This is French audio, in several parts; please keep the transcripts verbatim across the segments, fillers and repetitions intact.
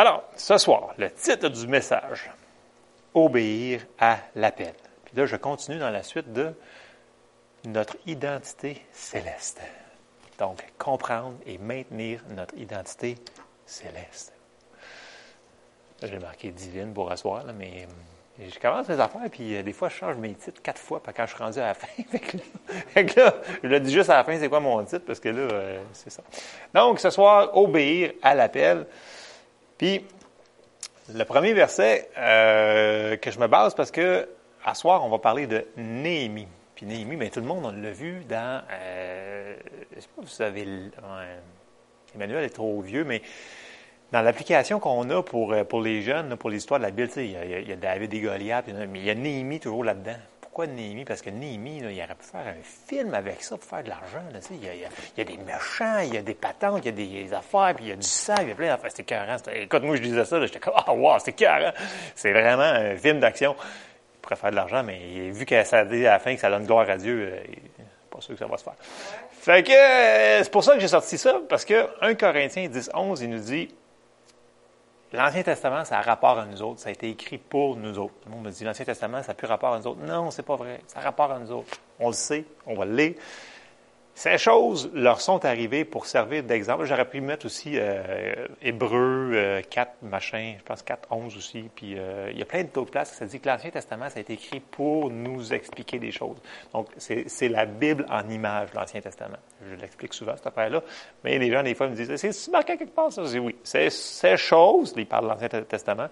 Alors, ce soir, le titre du message, « Obéir à l'appel ». Puis là, je continue dans la suite de notre identité céleste. Donc, comprendre et maintenir notre identité céleste. J'ai marqué « divine » pour asseoir, là, mais je commence les affaires, puis euh, des fois, je change mes titres quatre fois, puis quand je suis rendu à la fin, fait que là, je le dis juste à la fin, c'est quoi mon titre, parce que là, euh, c'est ça. Donc, ce soir, « Obéir à l'appel ». Puis, le premier verset euh, que je me base, parce que à ce soir, on va parler de Néhémie. Puis Néhémie, bien, tout le monde, on l'a vu dans... Euh, je ne sais pas si vous avez... Euh, Emmanuel est trop vieux, mais dans l'application qu'on a pour, pour les jeunes, pour les histoires de la Bible, il y, y, y a David et Goliath, mais il y a Néhémie toujours là-dedans. Pourquoi Néhémie? Parce que Néhémie, là, il aurait pu faire un film avec ça pour faire de l'argent. Il y, y, y a des méchants, il y a des patentes, il y a des, des affaires, puis il y a du sang, il y a plein d'affaires. C'était écœurant. Écoute, moi, je disais ça, là, j'étais comme « Ah, wow, c'est écœurant! » C'est vraiment un film d'action. Il pourrait faire de l'argent, mais vu que ça dit à la fin que ça donne gloire à Dieu, euh, pas sûr que ça va se faire. Fait que euh, c'est pour ça que j'ai sorti ça, parce que Premier Corinthiens dix, onze, il nous dit « L'Ancien Testament, ça a rapport à nous autres. Ça a été écrit pour nous autres. » Tout le monde me dit « L'Ancien Testament, ça n'a plus rapport à nous autres. » Non, c'est pas vrai. Ça a rapport à nous autres. On le sait. On va le lire. Ces choses leur sont arrivées pour servir d'exemple. J'aurais pu mettre aussi euh, Hébreux euh, quatre, machin, je pense quatre, onze aussi. Puis euh, il y a plein d'autres places où ça dit que l'Ancien Testament, ça a été écrit pour nous expliquer des choses. Donc, c'est, c'est la Bible en images, l'Ancien Testament. Je l'explique souvent, cette affaire-là. Mais les gens, des fois, me disent « C'est-tu marqué quelque part, ça? » Je dis « Oui. » Ces choses, ils parlent de l'Ancien Testament,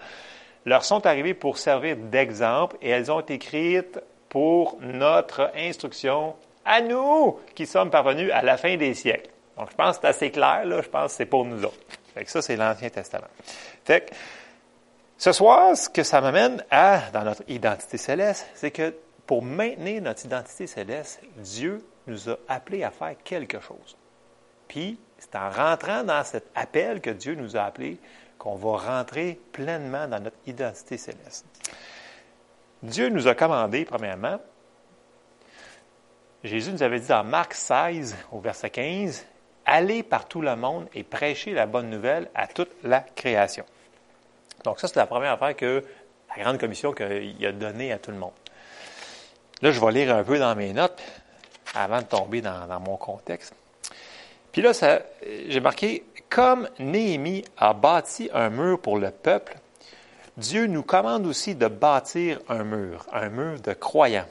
leur sont arrivées pour servir d'exemple et elles ont été écrites pour notre instruction à nous qui sommes parvenus à la fin des siècles. Donc, je pense que c'est assez clair, là. Je pense que c'est pour nous autres. Fait que ça, c'est l'Ancien Testament. Fait que, ce soir, ce que ça m'amène à, dans notre identité céleste, c'est que pour maintenir notre identité céleste, Dieu nous a appelés à faire quelque chose. Puis, c'est en rentrant dans cet appel que Dieu nous a appelés qu'on va rentrer pleinement dans notre identité céleste. Dieu nous a commandé, premièrement, Jésus nous avait dit dans Marc seize, au verset quinze, « Allez par tout le monde et prêchez la bonne nouvelle à toute la création. » Donc ça, c'est la première affaire que la Grande Commission qu'il a donnée à tout le monde. Là, je vais lire un peu dans mes notes avant de tomber dans, dans mon contexte. Puis là, ça, j'ai marqué « Comme Néhémie a bâti un mur pour le peuple, Dieu nous commande aussi de bâtir un mur, un mur de croyants. »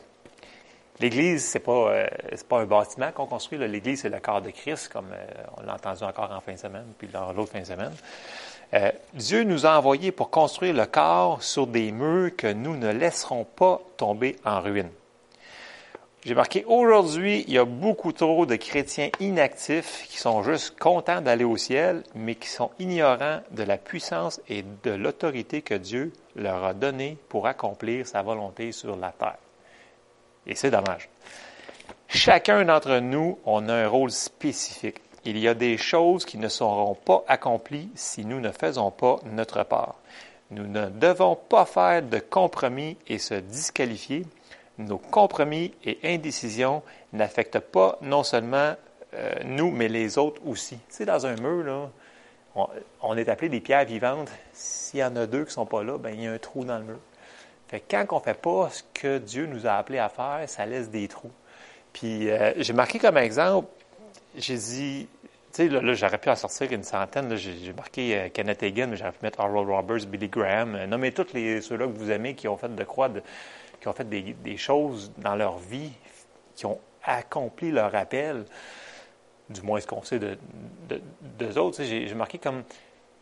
L'Église, c'est pas, euh, c'est pas un bâtiment qu'on construit. Là. L'Église, c'est le corps de Christ, comme euh, on l'a entendu encore en fin de semaine, puis dans l'autre fin de semaine. Euh, Dieu nous a envoyés pour construire le corps sur des murs que nous ne laisserons pas tomber en ruine. J'ai marqué, aujourd'hui, il y a beaucoup trop de chrétiens inactifs qui sont juste contents d'aller au ciel, mais qui sont ignorants de la puissance et de l'autorité que Dieu leur a donnée pour accomplir sa volonté sur la terre. Et c'est dommage. Chacun d'entre nous, on a un rôle spécifique. Il y a des choses qui ne seront pas accomplies si nous ne faisons pas notre part. Nous ne devons pas faire de compromis et se disqualifier. Nos compromis et indécisions n'affectent pas non seulement euh, nous, mais les autres aussi. Tu sais, dans un mur, là, on, on est appelé des pierres vivantes. S'il y en a deux qui ne sont pas là, ben il y a un trou dans le mur. Fait que quand on ne fait pas ce que Dieu nous a appelé à faire, ça laisse des trous. Puis, euh, j'ai marqué comme exemple, j'ai dit, tu sais, là, là, j'aurais pu en sortir une centaine, là, j'ai, j'ai marqué euh, Kenneth Hagin, mais j'aurais pu mettre Harold Roberts, Billy Graham, euh, nommez tous les, ceux-là que vous aimez qui ont fait de quoi, de, qui ont fait des, des choses dans leur vie, qui ont accompli leur appel, du moins ce qu'on sait de, de, d'eux autres. J'ai, j'ai marqué comme...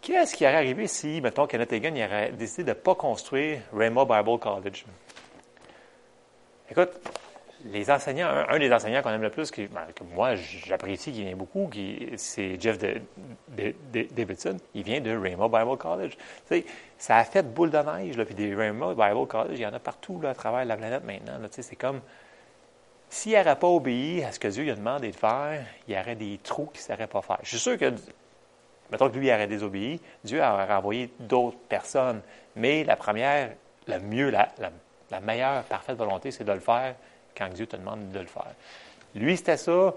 Qu'est-ce qui aurait arrivé si, mettons, Kenneth Hagin aurait décidé de ne pas construire Rainbow Bible College? Écoute, les enseignants, un, un des enseignants qu'on aime le plus, qui, ben, que moi j'apprécie, qui vient beaucoup, qui, c'est Jeff de, de, de, Davidson, il vient de Rainbow Bible College. Tu sais, ça a fait boule de neige, là, puis des Rainbow Bible College, il y en a partout là, à travers la planète maintenant. Là, tu sais, c'est comme, s'il n'aurait pas obéi à ce que Dieu lui a demandé de faire, il y aurait des trous qu'il ne saurait pas faire. Je suis sûr que... Mettons que lui aurait désobéi, Dieu aurait envoyé d'autres personnes. Mais la première, la mieux, la, la, la meilleure, parfaite volonté, c'est de le faire quand Dieu te demande de le faire. Lui, c'était ça.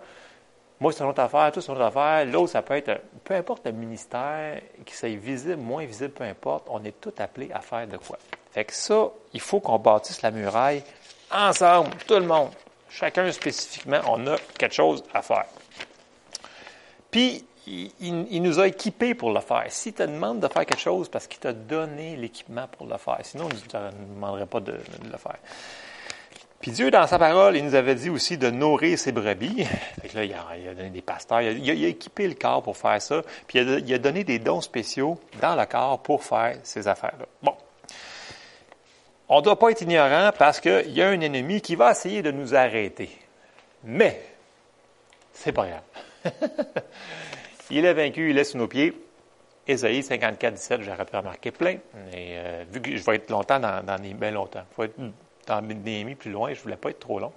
Moi, c'est une autre affaire, tout c'est une autre affaire. L'autre, ça peut être, peu importe le ministère, qu'il soit visible, moins visible, peu importe, on est tous appelés à faire de quoi. Fait que ça, il faut qu'on bâtisse la muraille ensemble, tout le monde. Chacun spécifiquement, on a quelque chose à faire. Puis, il, il, il nous a équipés pour le faire. S'il te demande de faire quelque chose, parce qu'il t'a donné l'équipement pour le faire. Sinon, il ne te demanderait pas de, de le faire. Puis Dieu, dans sa parole, il nous avait dit aussi de nourrir ses brebis. Fait que là, il a, il a donné des pasteurs. Il a, il a, il a équipé le corps pour faire ça. Puis il a, il a donné des dons spéciaux dans le corps pour faire ces affaires-là. Bon. On ne doit pas être ignorant parce qu'il y a un ennemi qui va essayer de nous arrêter. Mais, c'est pas grave. Il est vaincu, il est sous nos pieds. Ésaïe cinquante-quatre, dix-sept, j'aurais pu remarquer plein. Mais euh, vu que je vais être longtemps dans, dans les bien longtemps, il faut être dans Néhémie plus loin, je ne voulais pas être trop long.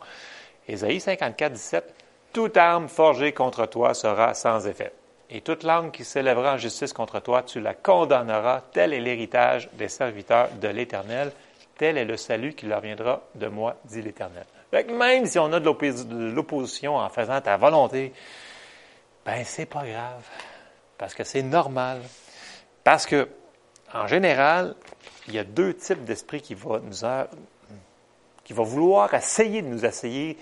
Ésaïe cinquante-quatre, dix-sept, « Toute arme forgée contre toi sera sans effet. Et toute langue qui s'élèvera en justice contre toi, tu la condamneras. Tel est l'héritage des serviteurs de l'Éternel. » Tel est le salut qui leur viendra de moi, dit l'Éternel. » Fait que même si on a de, l'oppos- de l'opposition en faisant ta volonté, ben c'est pas grave, parce que c'est normal. Parce que, en général, il y a deux types d'esprits qui vont nous a... qui vont vouloir essayer de nous essayer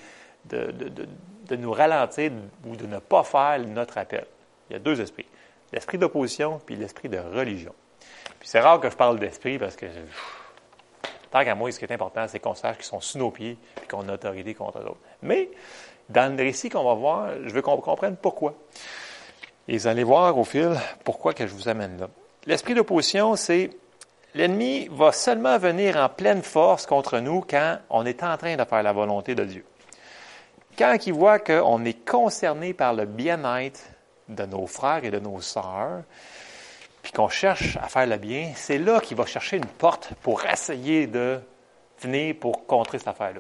de, de, de, de nous ralentir ou de ne pas faire notre appel. Il y a deux esprits, l'esprit d'opposition puis l'esprit de religion. Puis c'est rare que je parle d'esprit parce que... Tant qu'à moi, ce qui est important, c'est qu'on sache qu'ils sont sous nos pieds et qu'on a autorité contre l'autre. Mais, dans le récit qu'on va voir, je veux qu'on comprenne pourquoi. Et vous allez voir au fil pourquoi que je vous amène là. L'esprit d'opposition, c'est l'ennemi va seulement venir en pleine force contre nous quand on est en train de faire la volonté de Dieu. Quand il voit qu'on est concerné par le bien-être de nos frères et de nos sœurs, puis qu'on cherche à faire le bien, c'est là qu'il va chercher une porte pour essayer de venir pour contrer cette affaire-là.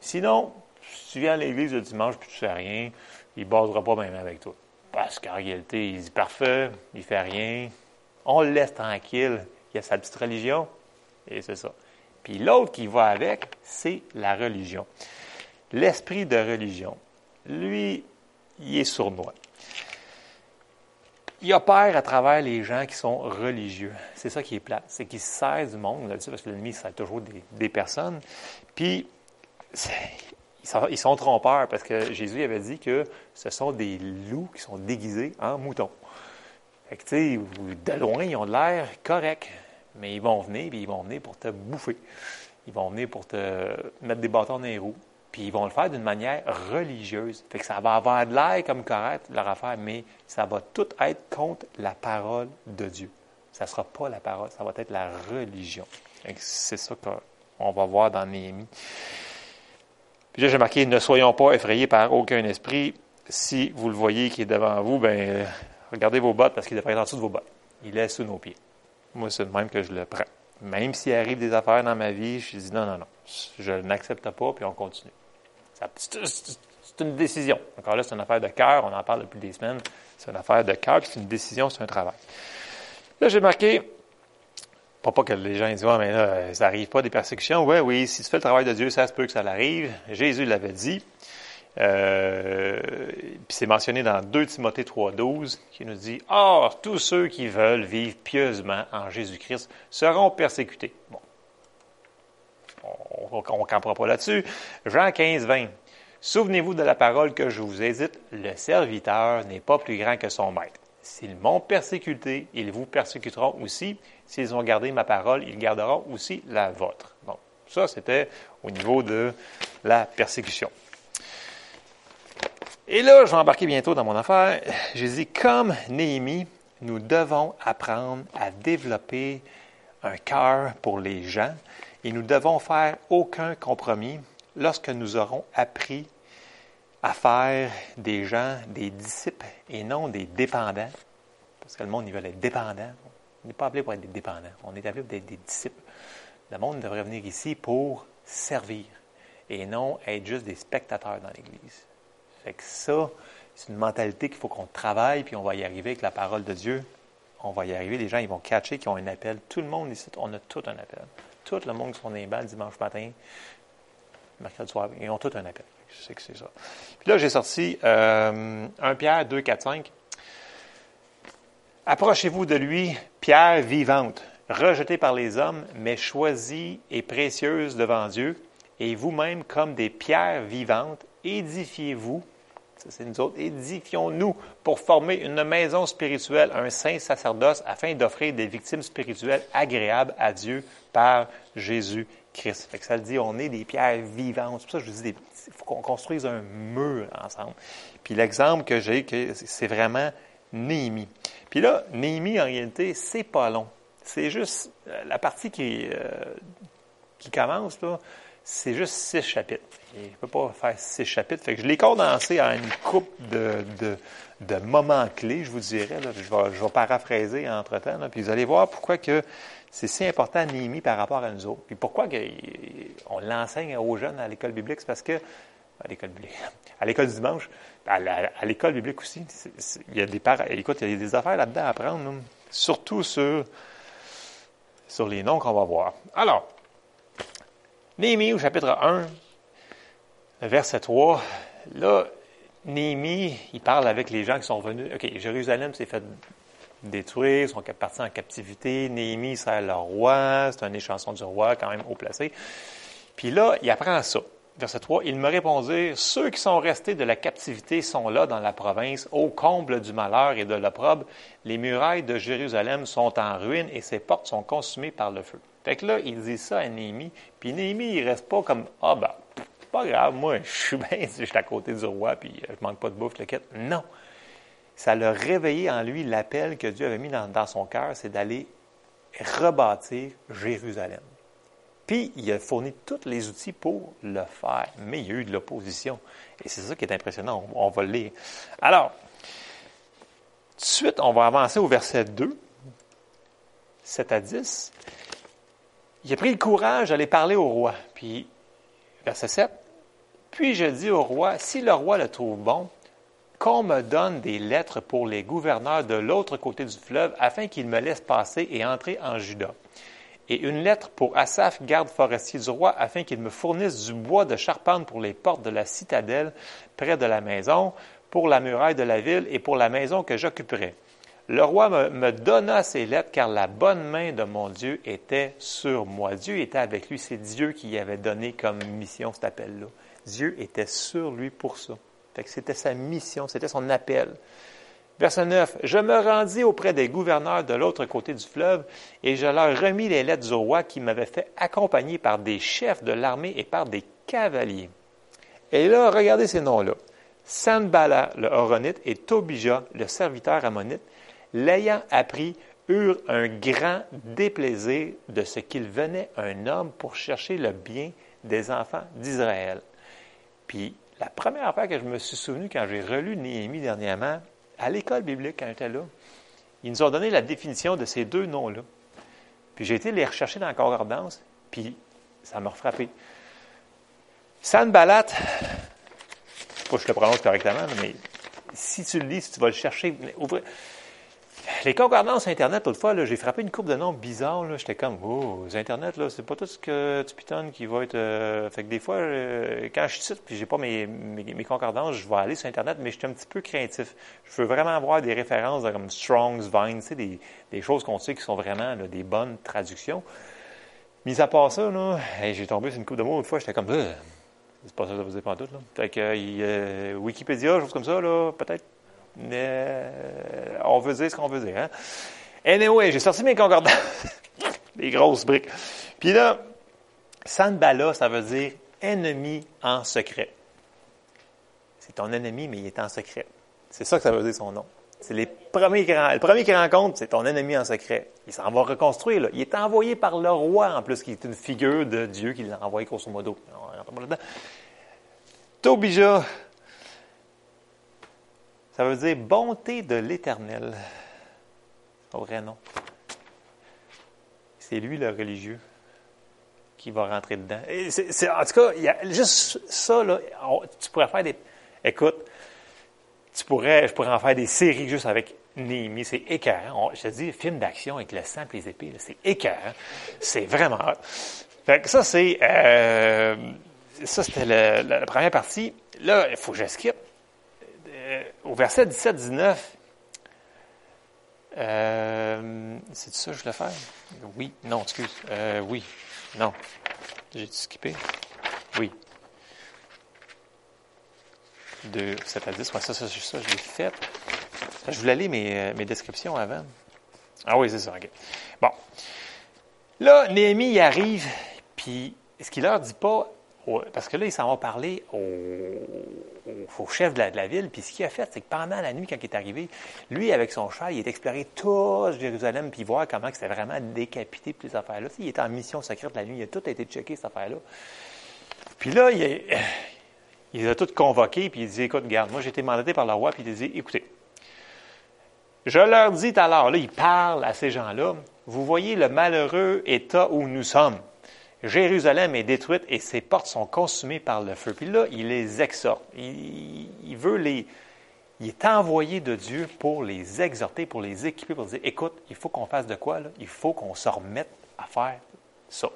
Sinon, si tu viens à l'église le dimanche puis tu fais rien, il ne basera pas même avec toi. Parce qu'en réalité, il dit parfait, il ne fait rien, on le laisse tranquille, il a sa petite religion, et c'est ça. Puis l'autre qui va avec, c'est la religion. L'esprit de religion, lui, il est sournois. Il opère à travers les gens qui sont religieux. C'est ça qui est plate. C'est qu'il se sert du monde, là-dessus, parce que l'ennemi, il se sert toujours des, des personnes. Puis, ils sont trompeurs, parce que Jésus avait dit que ce sont des loups qui sont déguisés en moutons. Fait que, tu sais, de loin, ils ont de l'air correct, mais ils vont venir, puis ils vont venir pour te bouffer. Ils vont venir pour te mettre des bâtons dans les roues. Puis ils vont le faire d'une manière religieuse. Fait que ça va avoir de l'air comme correct, leur affaire, mais ça va tout être contre la parole de Dieu. Ça ne sera pas la parole, ça va être la religion. Fait que c'est ça qu'on va voir dans Néhémie. Puis là, j'ai marqué « Ne soyons pas effrayés par aucun esprit. Si vous le voyez qui est devant vous, ben regardez vos bottes parce qu'il devrait être en dessous de vos bottes. Il est sous nos pieds. » Moi, c'est le même que je le prends. Même s'il arrive des affaires dans ma vie, je dis « Non, non, non, je n'accepte pas, puis on continue. » C'est une décision. Encore là, c'est une affaire de cœur. On en parle depuis des semaines. C'est une affaire de cœur, puis c'est une décision, c'est un travail. Là, j'ai marqué, pas pas que les gens disent « Ah, mais là, ça n'arrive pas des persécutions. » Oui, oui, si tu fais le travail de Dieu, ça se peut que ça l'arrive. Jésus l'avait dit. Euh, puis c'est mentionné dans deux Timothée trois, douze, qui nous dit « Or, tous ceux qui veulent vivre pieusement en Jésus-Christ seront persécutés. » Bon. On ne campera pas là-dessus. Jean quinze, vingt. « Souvenez-vous de la parole que je vous ai dite. Le serviteur n'est pas plus grand que son maître. S'ils m'ont persécuté, ils vous persécuteront aussi. S'ils ont gardé ma parole, ils garderont aussi la vôtre. » Bon, ça, c'était au niveau de la persécution. Et là, je vais embarquer bientôt dans mon affaire. J'ai dit, comme Néhémie, nous devons apprendre à développer un cœur pour les gens. Et nous devons faire aucun compromis lorsque nous aurons appris à faire des gens, des disciples et non des dépendants. Parce que le monde, il veut être dépendant. On n'est pas appelé pour être des dépendants. On est appelé pour être des disciples. Le monde devrait venir ici pour servir et non être juste des spectateurs dans l'Église. Fait que ça, c'est une mentalité qu'il faut qu'on travaille puis on va y arriver avec la parole de Dieu. On va y arriver. Les gens, ils vont catcher qu'ils ont un appel. Tout le monde ici, on a tout un appel. Tout le monde qui sont dans les balles dimanche matin, mercredi soir, ils ont tout un appel. Je sais que c'est ça. Puis là, j'ai sorti euh, un Pierre deux, quatre, cinq. Approchez-vous de lui, pierre vivante, rejetée par les hommes, mais choisie et précieuse devant Dieu, et vous-même comme des pierres vivantes, édifiez-vous. Ça, c'est nous autres. Édifions-nous pour former une maison spirituelle, un saint sacerdoce, afin d'offrir des victimes spirituelles agréables à Dieu par Jésus-Christ. Fait que ça le dit, on est des pierres vivantes. C'est pour ça que je vous dis, il faut qu'on construise un mur ensemble. Puis l'exemple que j'ai, c'est vraiment Néhémie. Puis là, Néhémie, en réalité, c'est pas long. C'est juste la partie qui, euh, qui commence, là. C'est juste six chapitres. Je ne peux pas faire six chapitres. Fait que je l'ai condensé en une couple de, de, de moments clés, je vous dirais. Là. Je, vais, je vais paraphraser entre-temps. Là. Puis vous allez voir pourquoi que c'est si important, Néhémie, par rapport à nous autres. Puis pourquoi que, on l'enseigne aux jeunes à l'école biblique. C'est parce que, à l'école biblique, à l'école du dimanche, à, la, à l'école biblique aussi, c'est, c'est, il y a des para... Écoute, il y a des affaires là-dedans à apprendre. Là. Surtout sur, sur les noms qu'on va voir. Alors, Néhémie, au chapitre un, verset trois, là, Néhémie, il parle avec les gens qui sont venus. OK, Jérusalem s'est fait détruire, ils sont partis en captivité. Néhémie sert le roi, c'est un échanson du roi, quand même haut placé. Puis là, il apprend ça. Verset trois, « Ils me répondirent, « Ceux qui sont restés de la captivité sont là dans la province, au comble du malheur et de l'opprobre. Les murailles de Jérusalem sont en ruine et ses portes sont consumées par le feu. » Fait que là, il dit ça à Néhémie, puis Néhémie, il reste pas comme « Ah ben, pas grave, moi, je suis bien, je suis à côté du roi, puis je manque pas de bouffe, le quête. » Non! Ça l'a réveillé en lui l'appel que Dieu avait mis dans, dans son cœur, c'est d'aller rebâtir Jérusalem. Puis, il a fourni tous les outils pour le faire, mais il y a eu de l'opposition. Et c'est ça qui est impressionnant, on, on va le lire. Alors, tout de suite, on va avancer au verset deux, sept à dix. Il a pris le courage d'aller parler au roi. Puis, verset sept, « Puis je dis au roi, si le roi le trouve bon, qu'on me donne des lettres pour les gouverneurs de l'autre côté du fleuve, afin qu'ils me laissent passer et entrer en Juda. Et une lettre pour Asaph, garde forestier du roi, afin qu'il me fournisse du bois de charpente pour les portes de la citadelle près de la maison, pour la muraille de la ville et pour la maison que j'occuperai. » Le roi me, me donna ces lettres, car la bonne main de mon Dieu était sur moi. Dieu était avec lui. C'est Dieu qui avait donné comme mission cet appel-là. Dieu était sur lui pour ça. Fait que c'était sa mission, c'était son appel. Verset neuf, « Je me rendis auprès des gouverneurs de l'autre côté du fleuve, et je leur remis les lettres du roi qui m'avait fait accompagner par des chefs de l'armée et par des cavaliers. » Et là, regardez ces noms-là. « Sanballat, le Horonite, et Tobija, le serviteur ammonite, l'ayant appris, eurent un grand déplaisir de ce qu'il venait un homme pour chercher le bien des enfants d'Israël. » Puis, la première affaire que je me suis souvenu quand j'ai relu Néhémie dernièrement, à l'école biblique, quand j'étais là, ils nous ont donné la définition de ces deux noms-là. Puis, j'ai été les rechercher dans la concordance, puis ça m'a refrappé. Sanballat, je ne sais pas si je le prononce correctement, mais si tu le lis, si tu vas le chercher, ouvre. Les concordances Internet, autrefois, là, j'ai frappé une coupe de noms bizarres. Là. J'étais comme, oh, Internet, là, c'est pas tout ce que tu pitonnes qui va être. Euh... Fait que des fois, euh, quand je cite puis j'ai pas mes, mes, mes concordances, je vais aller sur Internet, mais je suis un petit peu craintif. Je veux vraiment avoir des références là, comme Strong's, Vine, tu sais, des, des choses qu'on sait qui sont vraiment là, des bonnes traductions. Mis à part ça, là, j'ai tombé sur une coupe de mots. Autrefois, j'étais comme, euh, c'est pas ça que vous avez pas en doute, là. Fait que euh, Wikipédia, choses comme ça, là, peut-être. Euh, on veut dire ce qu'on veut dire, hein? Anyway, j'ai sorti mes concordances, des grosses briques. Puis là, Sanballat, ça veut dire ennemi en secret. C'est ton ennemi, mais il est en secret. C'est ça que ça veut dire son nom. C'est les premiers qui, le premier qu'il rencontre, c'est ton ennemi en secret. Il s'en va reconstruire, là. Il est envoyé par le roi, en plus, qui est une figure de Dieu qui l'a envoyé, grosso modo. On rentre pas là-dedans. Tobija. Ça veut dire « bonté de l'Éternel ». Au vrai nom. C'est lui, le religieux, qui va rentrer dedans. Et c'est, c'est, en tout cas, il y a juste ça, là, on, tu pourrais faire des... Écoute, tu pourrais, je pourrais en faire des séries juste avec Néhémie. C'est écœurant. On, je te dis, film d'action avec le sang et les épées, là, c'est écœurant. C'est vraiment hot. Fait que ça, c'est... Euh, ça, c'était le, la, la première partie. Là, il faut que je skip. Euh, au verset dix-sept dix-neuf, euh, c'est ça que je voulais faire? Oui, non, excuse. Euh, oui, non. J'ai-tu skippé? Oui. De sept à dix, ouais, ça, ça, ça, je l'ai fait. Je voulais aller mes, mes descriptions avant. Ah oui, c'est ça, OK. Bon. Là, Néhémie, il arrive, puis ce qu'il leur dit pas, parce que là, ils s'en vont parler au, au chef de la, de la ville, puis ce qu'il a fait, c'est que pendant la nuit, quand il est arrivé, lui, avec son cheval, il est exploré tout Jérusalem, puis voir comment c'était vraiment décapité, puis ces affaires-là. Il était en mission secrète la nuit, il a tout été checké, cette affaire-là. Puis là, il, est, il les a tous convoqués, puis il dit, écoute, regarde, moi, j'ai été mandaté par le roi, puis il dit, écoutez, je leur dis tout à l'heure, là, il parle à ces gens-là, vous voyez le malheureux état où nous sommes. Jérusalem est détruite et ses portes sont consumées par le feu. Puis là, il les exhorte. Il, il veut les... Il est envoyé de Dieu pour les exhorter, pour les équiper, pour dire, écoute, il faut qu'on fasse de quoi, là? Il faut qu'on se remette à faire ça.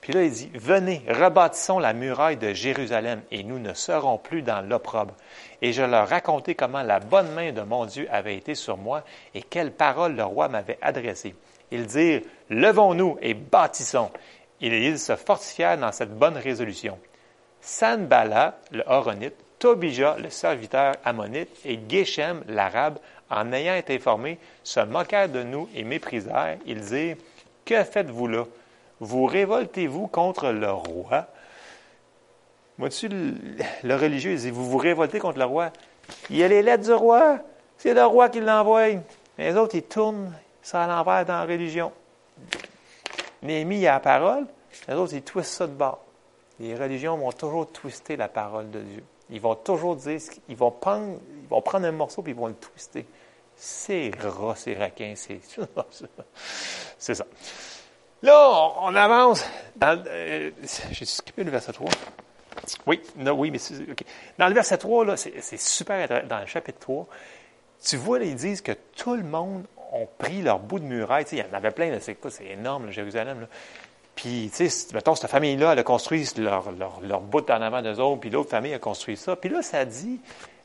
Puis là, il dit, venez, rebâtissons la muraille de Jérusalem et nous ne serons plus dans l'opprobre. Et je leur racontais comment la bonne main de mon Dieu avait été sur moi et quelles paroles le roi m'avait adressées. Ils dirent, levons-nous et bâtissons. Et ils se fortifièrent dans cette bonne résolution. Sanballat, le Horonite, Tobija, le serviteur ammonite, et Guéchem, l'arabe, en ayant été informés, se moquèrent de nous et méprisèrent. Ils dirent, que faites-vous là? Vous révoltez-vous contre le roi? Moi, dessus, le, le religieux, il dit, vous vous révoltez contre le roi? Il y a les lettres du roi, c'est le roi qui l'envoie. Les autres, ils tournent ça à l'envers dans la religion. Néhémie, il a la parole, les autres, ils twistent ça de bord. Les religions vont toujours twister la parole de Dieu. Ils vont toujours dire, ils vont prendre, ils vont prendre un morceau et ils vont le twister. C'est gras, c'est raquin, c'est... c'est ça. Là, on avance. Dans, euh, j'ai skippé le verset trois. Oui, non, oui, mais c'est, OK. Dans le verset trois, là, c'est, c'est super intéressant. Dans le chapitre trois, tu vois, ils disent que tout le monde ont pris leur bout de muraille. Tu sais, il y en avait plein, là, c'est, c'est énorme, là, Jérusalem. Là. Puis, tu sais, mettons, cette famille-là, elle a construit leur, leur, leur bout en avant d'eux autres, puis l'autre famille a construit ça. Puis là, ça dit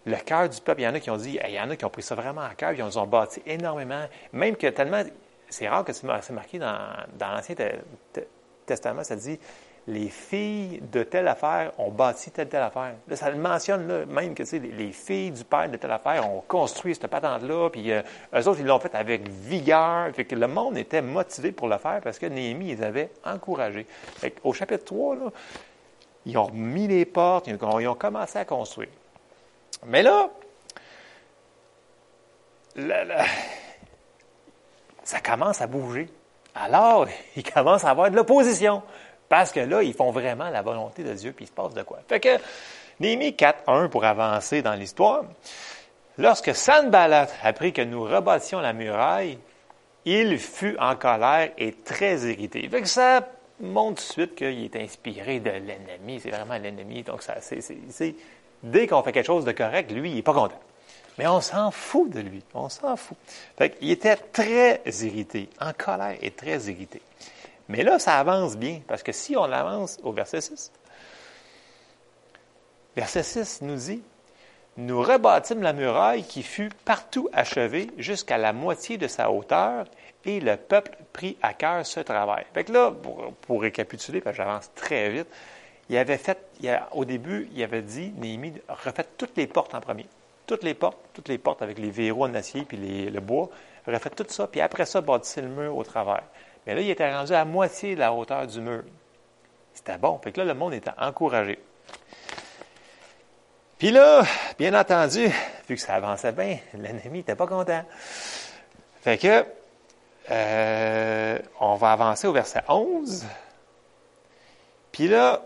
le cœur du peuple. Il y en a qui ont dit, il y en a qui ont pris ça vraiment à cœur, puis ils ont bâti énormément. Même que tellement, c'est rare que c'est marqué dans, dans l'Ancien te, te, Testament, ça dit, les filles de telle affaire ont bâti telle telle affaire. Là, ça le mentionne, là, même que, tu sais, les filles du père de telle affaire ont construit cette patente-là, puis euh, eux autres, ils l'ont fait avec vigueur. Fait que le monde était motivé pour le faire parce que Néhémie, ils avaient encouragé. Fait au chapitre trois, là, ils ont remis les portes, ils ont, ils ont commencé à construire. Mais là, là, là, ça commence à bouger. Alors, il commence à avoir de l'opposition. Parce que là, ils font vraiment la volonté de Dieu, puis il se passe de quoi. Fait que, Néhémie quatre un, pour avancer dans l'histoire, lorsque Sanballat apprit que nous rebâtissions la muraille, il fut en colère et très irrité. Fait que ça montre tout de suite qu'il est inspiré de l'ennemi. C'est vraiment l'ennemi. Donc, ça, c'est, c'est, c'est, dès qu'on fait quelque chose de correct, lui, il n'est pas content. Mais on s'en fout de lui. On s'en fout. Fait qu'il était très irrité, en colère et très irrité. Mais là, ça avance bien, parce que si on avance au verset six, verset six nous dit, « Nous rebâtîmes la muraille qui fut partout achevée jusqu'à la moitié de sa hauteur, et le peuple prit à cœur ce travail. » Fait que là, pour, pour récapituler, parce que j'avance très vite, il avait fait, il a, au début, il avait dit, Néhémie, refait toutes les portes en premier. Toutes les portes, toutes les portes avec les verrous en acier puis les, le bois, refait tout ça, puis après ça, bâtissez le mur au travers. Mais là, il était rendu à moitié de la hauteur du mur. C'était bon. Fait que là, le monde était encouragé. Puis là, bien entendu, vu que ça avançait bien, l'ennemi n'était pas content. Fait que, euh, on va avancer au verset onze. Puis là,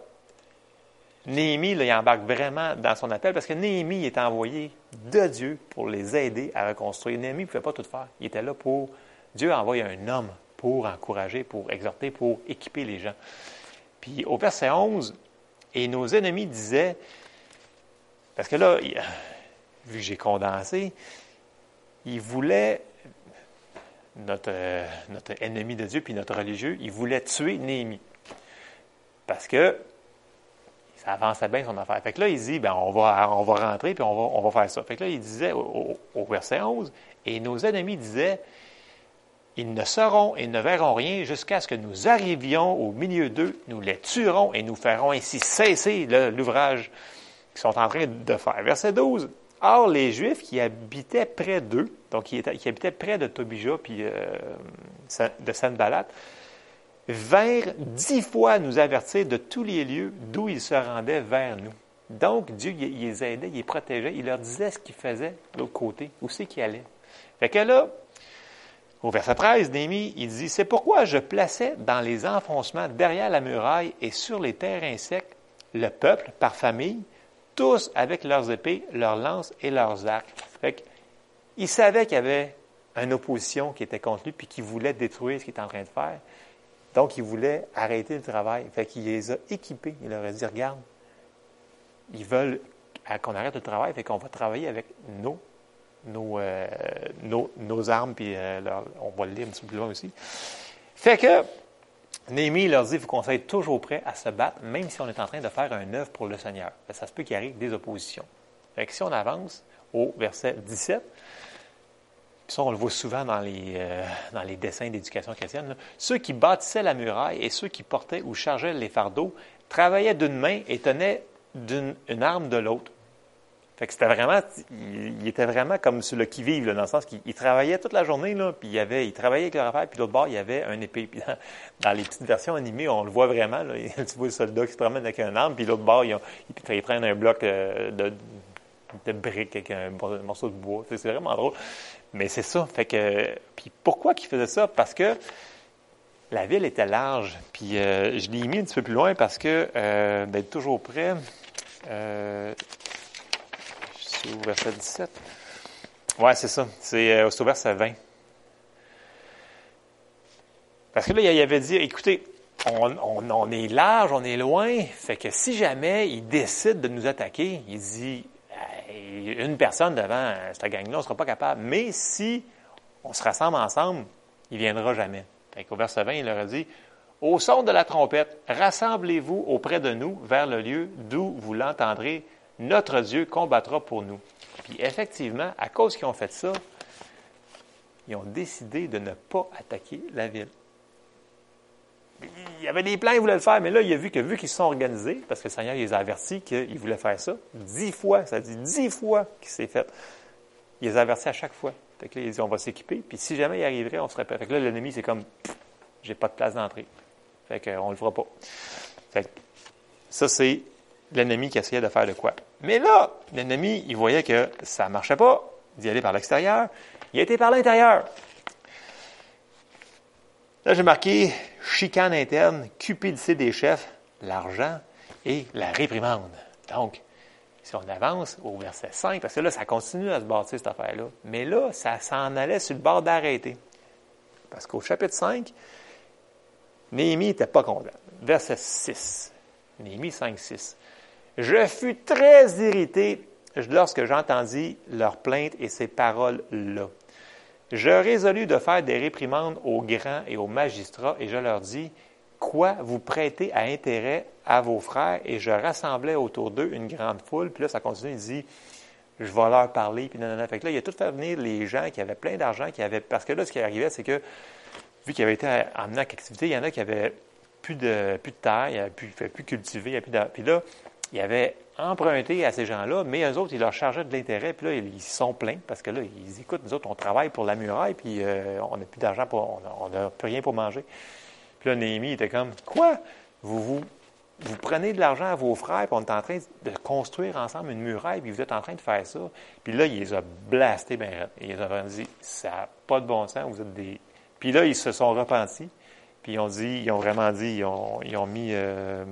Néhémie, là, il embarque vraiment dans son appel parce que Néhémie est envoyé de Dieu pour les aider à reconstruire. Néhémie ne pouvait pas tout faire. Il était là pour... Dieu a envoyé un homme pour encourager, pour exhorter, pour équiper les gens. Puis au verset onze, « Et nos ennemis disaient... » Parce que là, il, vu que j'ai condensé, ils voulaient... Notre, euh, notre ennemi de Dieu puis notre religieux, ils voulaient tuer Néhémie. Parce que ça avançait bien son affaire. Fait que là, il dit, ben, on va, on va rentrer puis on va, on va faire ça. Fait que là, il disait au, au, au verset onze, et nos ennemis disaient, ils ne sauront et ne verront rien jusqu'à ce que nous arrivions au milieu d'eux, nous les tuerons et nous ferons ainsi cesser le, l'ouvrage qu'ils sont en train de faire. Verset douze. Or, les Juifs qui habitaient près d'eux, donc qui, étaient, qui habitaient près de Tobija puis euh, de Sanballat, vinrent dix fois nous avertir de tous les lieux d'où ils se rendaient vers nous. Donc, Dieu, il les aidait, il les protégeait, il leur disait ce qu'ils faisaient de l'autre côté, où c'est qu'ils allaient. Fait que là, au verset treize, Néhémie, il dit « C'est pourquoi je plaçais dans les enfoncements derrière la muraille et sur les terrains secs le peuple par famille, tous avec leurs épées, leurs lances et leurs arcs. » Fait que, il savait qu'il y avait une opposition qui était contre lui puis qui voulait détruire ce qu'il était en train de faire. Donc, il voulait arrêter le travail. Fait qu'il les a équipés. Il leur a dit, regarde, ils veulent qu'on arrête le travail, fait qu'on va travailler avec nos, nos, euh, nos, nos armes, puis euh, leur, on va le lire un petit peu plus loin aussi. Fait que Néhémie leur dit, il faut qu'on soit toujours prêt à se battre, même si on est en train de faire une œuvre pour le Seigneur. Fait que ça se peut qu'il arrive des oppositions. Fait que si on avance au verset dix-sept... Puis ça, on le voit souvent dans les, euh, dans les dessins d'éducation chrétienne, là. Ceux qui bâtissaient la muraille et ceux qui portaient ou chargeaient les fardeaux travaillaient d'une main et tenaient d'une, une arme de l'autre. Fait que c'était vraiment, il, il était vraiment comme sur le qui-vive, là, dans le sens qu'il travaillait toute la journée, là, puis il, avait, il travaillait avec leur affaire, puis l'autre bord, il y avait un épée. Puis dans, dans les petites versions animées, on le voit vraiment, là, tu vois le soldat qui se promène avec un arme, puis l'autre bord, il, il, il prend un bloc euh, de... de briques avec un morceau de bois. C'est vraiment drôle. Mais c'est ça. Fait que, puis pourquoi qu'ils faisaient ça? Parce que la ville était large. Puis euh, je l'ai mis un petit peu plus loin parce que, euh, d'être toujours prêt, euh, c'est au verset dix-sept. Ouais, c'est ça. C'est euh, au verset vingt. Parce que là, il avait dit, écoutez, On, on, on est large, on est loin. Fait que si jamais ils décident de nous attaquer, il dit... Une personne devant cette gang-là, on ne sera pas capable. Mais si on se rassemble ensemble, il ne viendra jamais. Au verset vingt, il leur a dit, « Au son de la trompette, rassemblez-vous auprès de nous vers le lieu d'où vous l'entendrez. Notre Dieu combattra pour nous. » Puis effectivement, à cause qu'ils ont fait ça, ils ont décidé de ne pas attaquer la ville. Il y avait des plans, il voulait le faire, mais là, il a vu que vu qu'ils se sont organisés, parce que le Seigneur les a avertis qu'il voulait faire ça, dix fois, ça dit dix fois qu'il s'est fait. Il les a avertis à chaque fois. Fait que là, il a dit, on va s'équiper, puis si jamais il arriverait, on serait prêt. Fait que là, l'ennemi, c'est comme, j'ai pas de place d'entrée. Fait qu'on le fera pas. Fait que ça, c'est l'ennemi qui essayait de faire de quoi. Mais là, l'ennemi, il voyait que ça marchait pas d'y aller par l'extérieur. Il a été par l'intérieur. Là, j'ai marqué chicane interne, cupidité des chefs, l'argent et la réprimande. Donc, si on avance au verset cinq, parce que là, ça continue à se bâtir, cette affaire-là. Mais là, ça s'en allait sur le bord d'arrêter. Parce qu'au chapitre cinq, Néhémie n'était pas content. Verset six. Néhémie cinq, six. « Je fus très irrité lorsque j'entendis leurs plaintes et ces paroles-là. » Je résolus de faire des réprimandes aux grands et aux magistrats, et je leur dis, quoi vous prêtez à intérêt à vos frères? Et je rassemblais autour d'eux une grande foule. Puis là, ça continue, il dit, je vais leur parler, puis nanana. Fait que là, il a tout fait venir les gens qui avaient plein d'argent, qui avaient. Parce que là, ce qui arrivait, c'est que, vu qu'ils avaient été emmenés en captivité, il y en a qui n'avaient plus de, plus de terre, ils n'avaient plus, plus cultivé, il y avait plus de... Puis là, il y avait emprunté à ces gens-là, mais eux autres, ils leur chargeaient de l'intérêt, puis là, ils sont plaints, parce que là, ils disent, écoute, nous autres, on travaille pour la muraille, puis euh, on n'a plus d'argent, pour, on n'a plus rien pour manger. Puis là, Néhémie était comme, quoi? Vous, vous, vous prenez de l'argent à vos frères, puis on est en train de construire ensemble une muraille, puis vous êtes en train de faire ça. Puis là, il les a blastés, ben, il les a dit, ça n'a pas de bon sens, vous êtes des... Puis là, ils se sont repentis, puis ils ont dit, ils ont vraiment dit, ils ont, ils ont mis... Euh,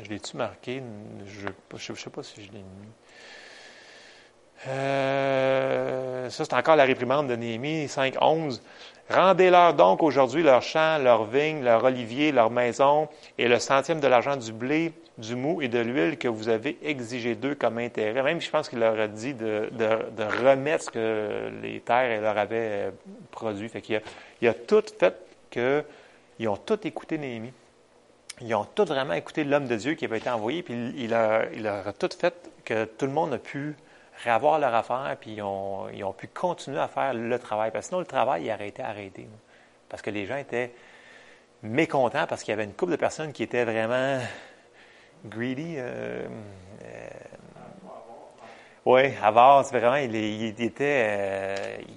Je l'ai-tu marqué? Je ne sais pas si je l'ai mis. Euh, ça, c'est encore la réprimande de Néhémie cinq, onze. « Rendez-leur donc aujourd'hui leurs champs, leurs vignes, leurs oliviers, leurs maisons, et le centième de l'argent du blé, du mou et de l'huile que vous avez exigé d'eux comme intérêt. » Même, je pense qu'il leur a dit de, de, de remettre ce que les terres leur avaient produit. Fait qu'il a, il a tout fait que... Ils ont tout écouté Néhémie. ils ont tous vraiment écouté l'homme de Dieu qui avait été envoyé, puis il leur il a, il a tout fait que tout le monde a pu réavoir leur affaire, puis ils ont, ils ont pu continuer à faire le travail. Parce que sinon, le travail, il aurait été arrêté. Parce que les gens étaient mécontents, parce qu'il y avait une couple de personnes qui étaient vraiment greedy. Euh, euh, oui, avares, vraiment, il, il était... Euh, il,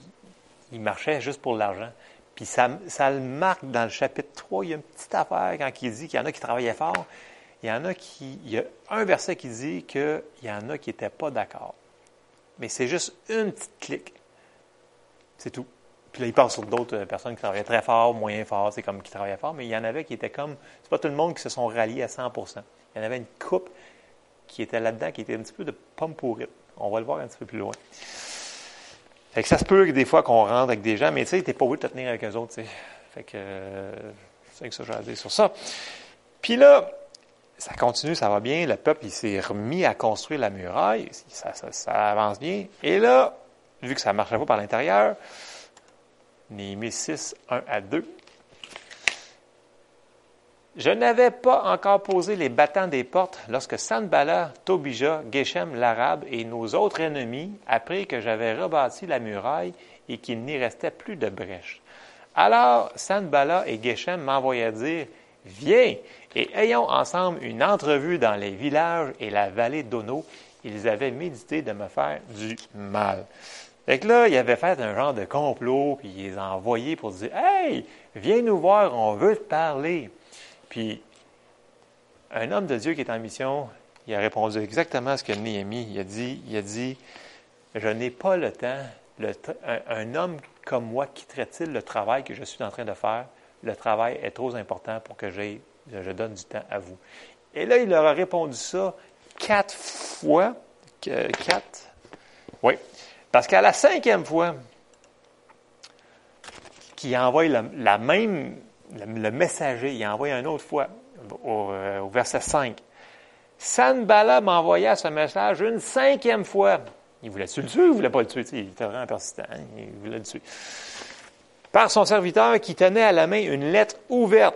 il marchait juste pour l'argent. Puis ça, ça le marque dans le chapitre trois, il y a une petite affaire quand il dit qu'il y en a qui travaillaient fort. Il y en a qui... Il y a un verset qui dit qu'il y en a qui n'étaient pas d'accord. Mais c'est juste une petite clique. C'est tout. Puis là, il parle sur d'autres personnes qui travaillaient très fort, moyen fort, c'est comme qui travaillaient fort, mais il y en avait qui étaient comme... C'est pas tout le monde qui se sont ralliés à cent pour cent. Il y en avait une coupe qui était là-dedans, qui était un petit peu de pomme pourrite. On va le voir un petit peu plus loin. Fait que ça se peut que des fois qu'on rentre avec des gens, mais tu sais, t'es pas obligé de te tenir avec eux autres, tu sais. Fait que euh, c'est que ça j'ai à dire sur ça. Puis là... Ça continue, ça va bien. Le peuple, il s'est remis à construire la muraille. Ça, ça, ça avance bien. Et là, vu que ça ne marchait pas par l'intérieur, Néhémie six, un à deux. « Je n'avais pas encore posé les battants des portes lorsque Sanballat, Tobija, Geshem, l'Arabe et nos autres ennemis apprirent que j'avais rebâti la muraille et qu'il n'y restait plus de brèche. Alors, Sanballat et Geshem m'envoyaient dire « Viens !» et ayons ensemble une entrevue dans les villages et la vallée d'Ono, ils avaient médité de me faire du mal. » Fait que là, ils avaient fait un genre de complot, puis ils les ont envoyés pour dire « Hey, viens nous voir, on veut te parler. » Puis, un homme de Dieu qui est en mission, il a répondu exactement à ce que Néhémie, il a dit, il a dit « Je n'ai pas le temps, le tra- un, un homme comme moi quitterait-il le travail que je suis en train de faire? Le travail est trop important pour que j'aie je donne du temps à vous. » Et là, il leur a répondu ça quatre fois. Euh, quatre. Oui. Parce qu'à la cinquième fois qu'il envoie la, la même, le, le messager, il envoie une autre fois au, au verset cinq. « Sanballat m'envoya ce message une cinquième fois. » Il voulait-tu le tuer ou il ne voulait pas le tuer? T'sais, il était vraiment persistant. Hein? Il voulait le tuer. « Par son serviteur qui tenait à la main une lettre ouverte.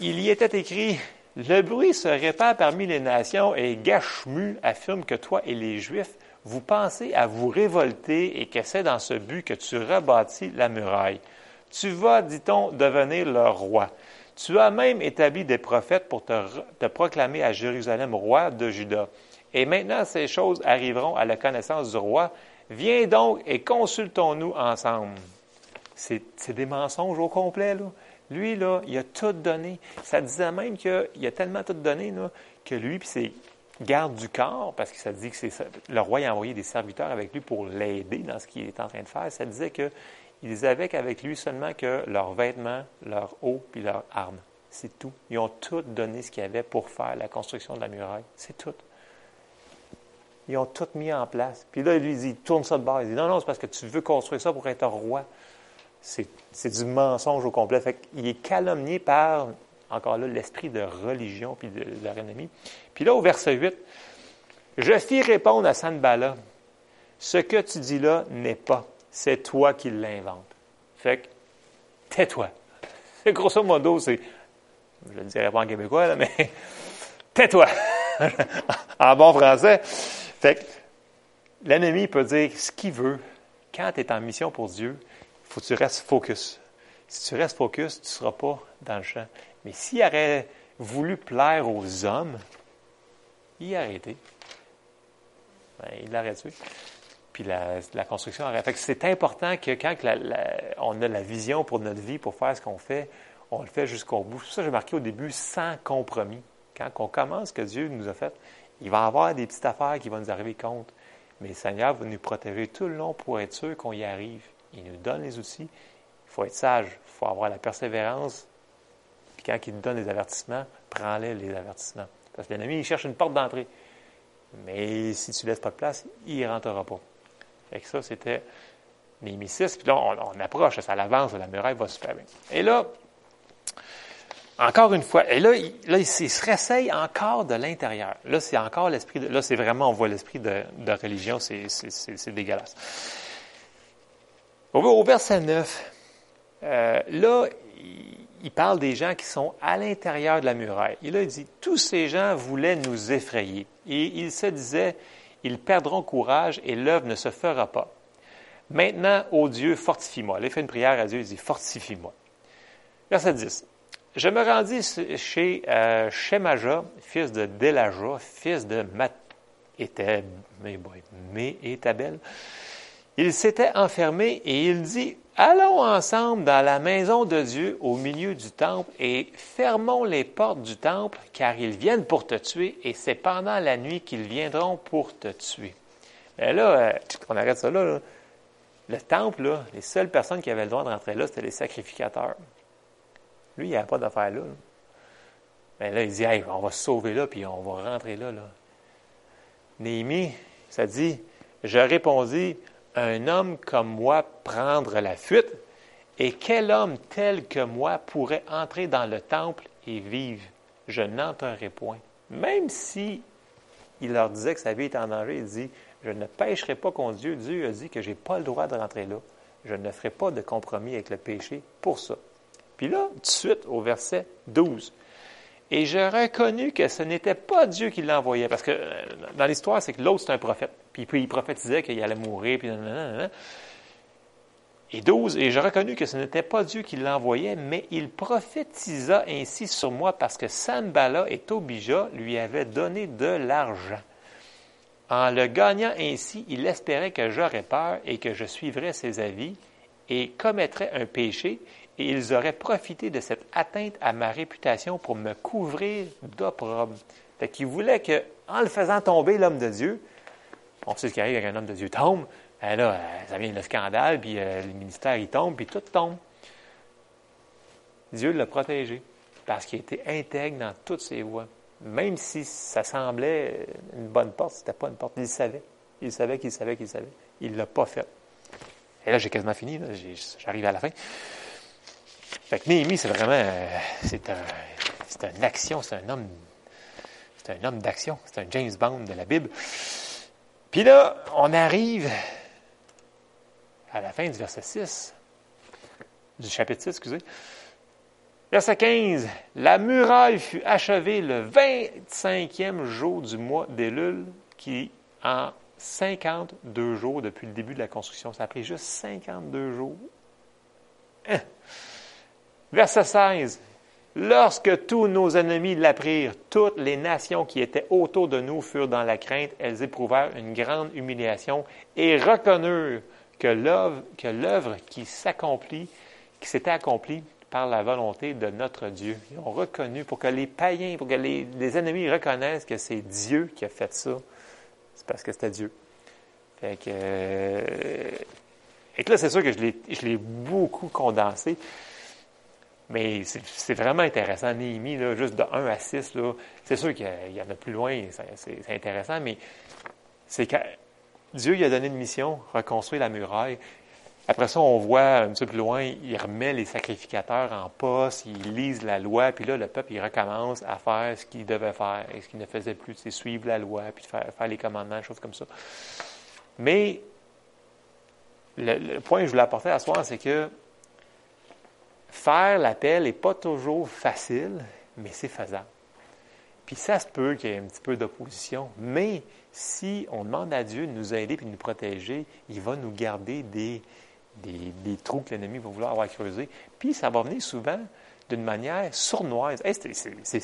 Il y était écrit, « Le bruit se répand parmi les nations et Gachemu affirme que toi et les Juifs, vous pensez à vous révolter et que c'est dans ce but que tu rebâtis la muraille. Tu vas, dit-on, devenir leur roi. Tu as même établi des prophètes pour te, te proclamer à Jérusalem roi de Juda. Et maintenant, ces choses arriveront à la connaissance du roi. Viens donc et consultons-nous ensemble. » C'est, c'est des mensonges au complet, là. Lui, là, il a tout donné. Ça disait même qu'il a tellement tout donné là, que lui, puis ses gardes du corps, parce que ça dit que c'est le roi a envoyé des serviteurs avec lui pour l'aider dans ce qu'il est en train de faire, ça disait qu'ils avaient qu'avec lui seulement que leurs vêtements, leur eau, puis leurs armes. C'est tout. Ils ont tout donné ce qu'il y avait pour faire la construction de la muraille. C'est tout. Ils ont tout mis en place. Puis là, lui, il dit, tourne ça de bord. Il dit, non, non, c'est parce que tu veux construire ça pour être un roi. C'est, c'est du mensonge au complet. Fait qu'il est calomnié par, encore là, l'esprit de religion puis de, de leur ennemi. Puis là, au verset huit, « Je fis répondre à Sanballat, « Ce que tu dis là n'est pas. C'est toi qui l'inventes. » Fait que, tais-toi. Grosso modo, c'est, je ne le dirais pas en québécois, là, mais tais-toi. En bon français. Fait que, l'ennemi peut dire ce qu'il veut quand tu es en mission pour Dieu. Faut que tu restes focus. Si tu restes focus, tu ne seras pas dans le champ. Mais s'il aurait voulu plaire aux hommes, il aurait été. Ben, il l'aurait tué. Puis la, la construction aurait... Fait que c'est important que quand la, la, on a la vision pour notre vie, pour faire ce qu'on fait, on le fait jusqu'au bout. C'est ça que j'ai marqué au début, sans compromis. Quand on commence ce que Dieu nous a fait, il va y avoir des petites affaires qui vont nous arriver contre. Mais le Seigneur va nous protéger tout le long pour être sûr qu'on y arrive. Il nous donne les outils. Il faut être sage. Il faut avoir la persévérance. Puis quand il nous donne des avertissements, prends-les, les avertissements. Parce que l'ennemi, il cherche une porte d'entrée. Mais si tu ne laisses pas de place, il ne rentrera pas. Fait que ça, c'était Néhémie six. Puis là, on, on approche. Ça avance. La muraille va super bien. Et là, encore une fois, et là, il, là, il se réessaye encore de l'intérieur. Là, c'est encore l'esprit de... Là, c'est vraiment, on voit l'esprit de, de religion. C'est, c'est, c'est, c'est dégueulasse. Au verset neuf, euh, là, il parle des gens qui sont à l'intérieur de la muraille. Et là, il dit, tous ces gens voulaient nous effrayer. Et ils se disaient, ils perdront courage et l'œuvre ne se fera pas. Maintenant, ô Dieu, fortifie-moi. Là, il fait une prière à Dieu, il dit, fortifie-moi. Verset dix. Je me rendis chez euh, Shemaja, fils de Delaja, fils de Mat et Tabel. Il s'était enfermé et il dit, allons ensemble dans la maison de Dieu au milieu du temple et fermons les portes du temple, car ils viennent pour te tuer et c'est pendant la nuit qu'ils viendront pour te tuer. Mais là, on arrête ça là, là. Le temple, là, les seules personnes qui avaient le droit de rentrer là, c'était les sacrificateurs. Lui, il n'y avait pas d'affaire là, là. Mais là, il dit, hey, on va se sauver là, puis on va rentrer là, là. Néhémie, ça dit, je répondis, un homme comme moi prendre la fuite, et quel homme tel que moi pourrait entrer dans le temple et vivre? Je n'entrerai point. Même si il leur disait que sa vie était en danger, il dit, je ne pécherai pas contre Dieu. Dieu a dit que je n'ai pas le droit de rentrer là. Je ne ferai pas de compromis avec le péché pour ça. Puis là, tout de suite, au verset douze. Et je reconnus que ce n'était pas Dieu qui l'envoyait. Parce que dans l'histoire, c'est que l'autre, c'est un prophète. Puis, puis il prophétisait qu'il allait mourir. Puis nanana. Et douze. Et je reconnus que ce n'était pas Dieu qui l'envoyait, mais il prophétisa ainsi sur moi parce que Sanballat et Tobija lui avaient donné de l'argent. En le gagnant ainsi, il espérait que j'aurais peur et que je suivrais ses avis et commettrais un péché. Et ils auraient profité de cette atteinte à ma réputation pour me couvrir d'opprobre. Fait qu'il voulait qu'en le faisant tomber, l'homme de Dieu, on sait ce qui arrive quand un homme de Dieu tombe, ben là, ça vient le scandale, puis euh, le ministère, il tombe, puis tout tombe. Dieu l'a protégé, parce qu'il était intègre dans toutes ses voies. Même si ça semblait une bonne porte, c'était pas une porte. Il savait, il savait qu'il savait qu'il savait. Il l'a pas fait. Et là, j'ai quasiment fini, là. J'ai, j'arrive à la fin. Fait que Néhémie, c'est vraiment, euh, c'est un, c'est une action, c'est un homme, c'est un homme d'action, c'est un James Bond de la Bible. Puis là, on arrive à la fin du verset six, du chapitre six, excusez. Verset quinze. La muraille fut achevée le vingt-cinquième jour du mois d'Elul, qui en cinquante-deux jours depuis le début de la construction. Ça a pris juste cinquante-deux jours. Hein? Verset seize. Lorsque tous nos ennemis l'apprirent, toutes les nations qui étaient autour de nous furent dans la crainte, elles éprouvèrent une grande humiliation et reconnurent que l'œuvre, que l'œuvre qui s'accomplit, qui s'était accomplie par la volonté de notre Dieu. Ils ont reconnu, pour que les païens, pour que les, les ennemis reconnaissent que c'est Dieu qui a fait ça, c'est parce que c'était Dieu. Fait que, euh, et que là, c'est sûr que je l'ai, je l'ai beaucoup condensé. Mais c'est, c'est vraiment intéressant. Néhémie, là, juste de un à six, là, c'est sûr qu'il y en a plus loin, c'est, c'est, c'est intéressant, mais c'est quand Dieu lui a donné une mission, reconstruire la muraille. Après ça, on voit un petit peu plus loin, il remet les sacrificateurs en poste, il lise la loi, puis là, le peuple, il recommence à faire ce qu'il devait faire et ce qu'il ne faisait plus, c'est suivre la loi, puis faire, faire les commandements, choses comme ça. Mais le, le point que je voulais apporter à ce soir, c'est que faire l'appel n'est pas toujours facile, mais c'est faisable. Puis ça se peut qu'il y ait un petit peu d'opposition, mais si on demande à Dieu de nous aider et de nous protéger, il va nous garder des, des, des trous que l'ennemi va vouloir avoir creusés. Puis ça va venir souvent d'une manière sournoise. Hey, c'est, c'est, c'est,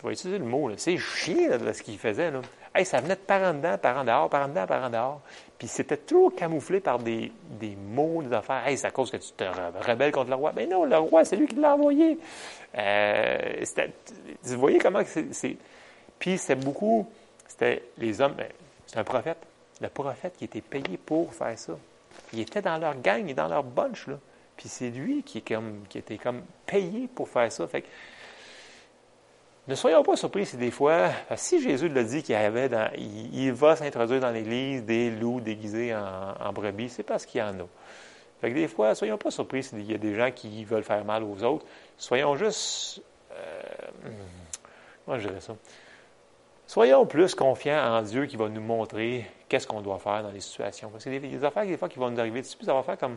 je vais utiliser le mot, là, c'est chier là, là, ce qu'il faisait. Là. Hey, ça venait de par en dedans, par en dehors, par en dedans, par en dehors. Puis c'était toujours camouflé par des, des mots, des affaires. Hey, c'est à cause que tu te rebelles contre le roi. Mais non, le roi, c'est lui qui l'a envoyé. Euh, vous voyez comment c'est, c'est. Puis c'était beaucoup. C'était les hommes. C'est un prophète. Le prophète qui était payé pour faire ça. Il était dans leur gang et dans leur bunch, là. Puis c'est lui qui, est comme, qui était comme payé pour faire ça. Fait que. Ne soyons pas surpris si des fois, si Jésus le dit qu'il avait dans, il, il va s'introduire dans l'Église des loups déguisés en, en brebis, c'est parce qu'il y en a. Fait que des fois, ne soyons pas surpris s'il y a des gens qui veulent faire mal aux autres. Soyons juste, euh, comment je dirais ça? Soyons plus confiants en Dieu qui va nous montrer qu'est-ce qu'on doit faire dans les situations. Parce qu'il y a des affaires des fois qui vont nous arriver dessus, puis ça va faire comme,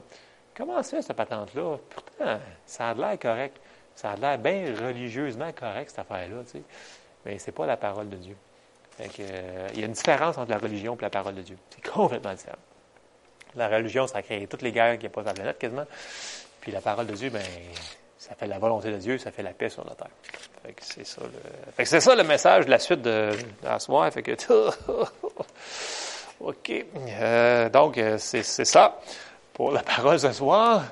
comment c'est cette patente-là? Pourtant, ça a l'air correct. Ça a l'air bien religieusement correct, cette affaire-là, tu sais. Mais ce n'est pas la parole de Dieu. Fait que, euh, il y a une différence entre la religion et la parole de Dieu. C'est complètement différent. La religion, ça a créé toutes les guerres qu'il n'y a pas sur la planète, quasiment. Puis la parole de Dieu, bien, ça fait la volonté de Dieu, ça fait la paix sur la terre. Fait que c'est ça le, fait que c'est ça le message de la suite de, de la soirée. Fait que... OK. Euh, donc, c'est, c'est ça pour la parole ce soir.